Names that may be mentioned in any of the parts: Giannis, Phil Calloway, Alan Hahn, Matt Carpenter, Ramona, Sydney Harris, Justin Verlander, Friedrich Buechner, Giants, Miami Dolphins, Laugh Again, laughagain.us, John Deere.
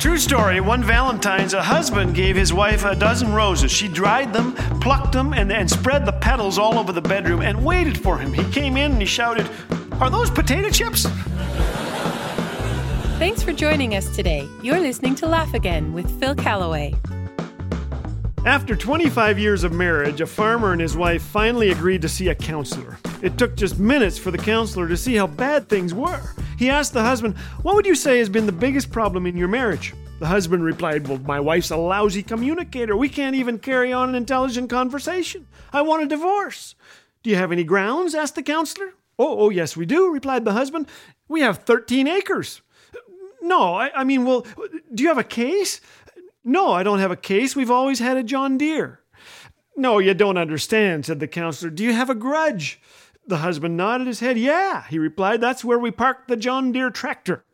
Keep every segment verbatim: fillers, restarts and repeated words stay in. True story, one Valentine's, a husband gave his wife a dozen roses. She dried them, plucked them, and, and spread the petals all over the bedroom and waited for him. He came in and he shouted, "Are those potato chips?" Thanks for joining us today. You're listening to Laugh Again with Phil Calloway. After twenty-five years of marriage, a farmer and his wife finally agreed to see a counselor. It took just minutes for the counselor to see how bad things were. He asked the husband, "What would you say has been the biggest problem in your marriage?" The husband replied, "Well, my wife's a lousy communicator. We can't even carry on an intelligent conversation. I want a divorce." "Do you have any grounds?" asked the counselor. Oh, oh yes, we do," replied the husband. "We have thirteen acres. "No, I, I mean, well, do you have a case?" "No, I don't have a case. We've always had a John Deere." "No, you don't understand," said the counselor. "Do you have a grudge?" The husband nodded his head. "Yeah," he replied. "That's where we parked the John Deere tractor."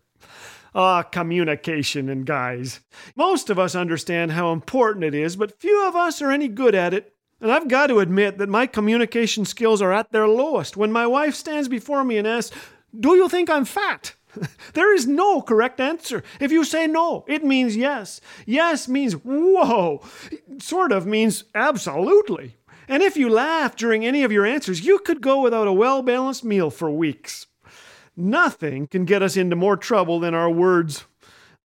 Ah, communication and guys. Most of us understand how important it is, but few of us are any good at it. And I've got to admit that my communication skills are at their lowest when my wife stands before me and asks, "Do you think I'm fat?" There is no correct answer. If you say no, it means yes. Yes means whoa. Sort of means absolutely. And if you laugh during any of your answers, you could go without a well-balanced meal for weeks. Nothing can get us into more trouble than our words.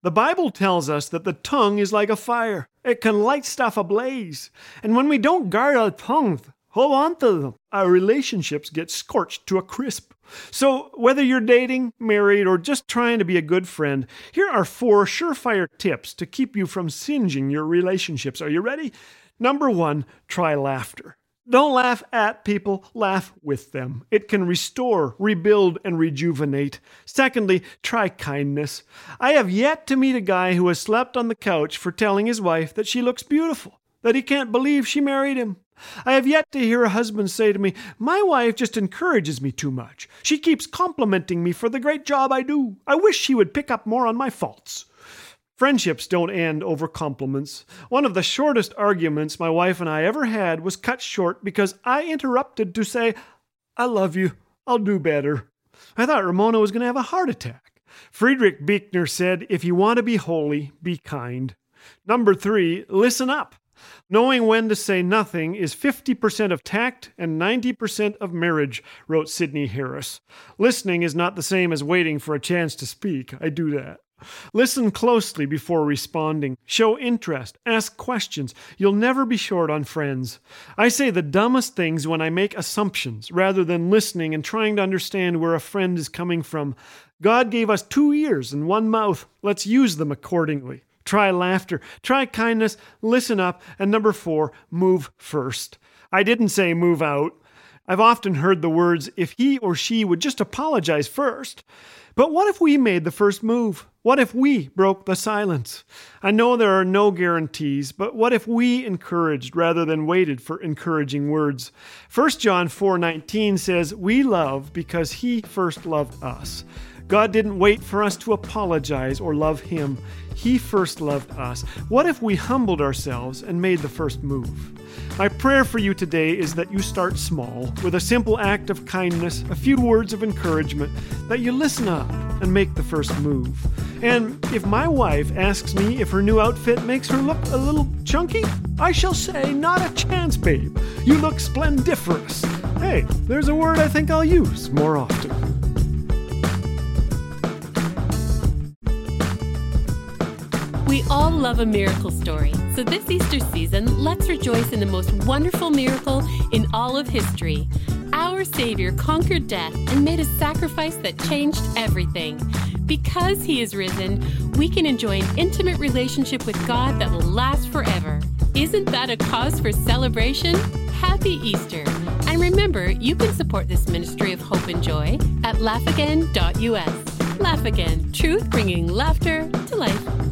The Bible tells us that the tongue is like a fire. It can light stuff ablaze. And when we don't guard our tongue, hold on to them, our relationships get scorched to a crisp. So whether you're dating, married, or just trying to be a good friend, here are four surefire tips to keep you from singeing your relationships. Are you ready? Number one, try laughter. Don't laugh at people, laugh with them. It can restore, rebuild, and rejuvenate. Secondly, try kindness. I have yet to meet a guy who has slept on the couch for telling his wife that she looks beautiful, that he can't believe she married him. I have yet to hear a husband say to me, "My wife just encourages me too much. She keeps complimenting me for the great job I do. I wish she would pick up more on my faults." Friendships don't end over compliments. One of the shortest arguments my wife and I ever had was cut short because I interrupted to say, "I love you. I'll do better." I thought Ramona was going to have a heart attack. Friedrich Buechner said, "If you want to be holy, be kind." Number three, listen up. Knowing when to say nothing is fifty percent of tact and ninety percent of marriage, wrote Sydney Harris. Listening is not the same as waiting for a chance to speak. I do that. Listen closely before responding. Show interest. Ask questions. You'll never be short on friends. I say the dumbest things when I make assumptions, rather than listening and trying to understand where a friend is coming from. God gave us two ears and one mouth. Let's use them accordingly. Try laughter, try kindness, listen up, and number four, move first. I didn't say move out. I've often heard the words, "if he or she would just apologize first." But what if we made the first move? What if we broke the silence? I know there are no guarantees, but what if we encouraged rather than waited for encouraging words? First John four nineteen says, "We love because he first loved us." God didn't wait for us to apologize or love him. He first loved us. What if we humbled ourselves and made the first move? My prayer for you today is that you start small, with a simple act of kindness, a few words of encouragement, that you listen up and make the first move. And if my wife asks me if her new outfit makes her look a little chunky, I shall say, "Not a chance, babe. You look splendiferous." Hey, there's a word I think I'll use more often. We all love a miracle story, so this Easter season, let's rejoice in the most wonderful miracle in all of history. Our Savior conquered death and made a sacrifice that changed everything. Because he is risen, we can enjoy an intimate relationship with God that will last forever. Isn't that a cause for celebration? Happy Easter! And remember, you can support this ministry of hope and joy at laugh again dot u s. Laugh Again, truth bringing laughter to life.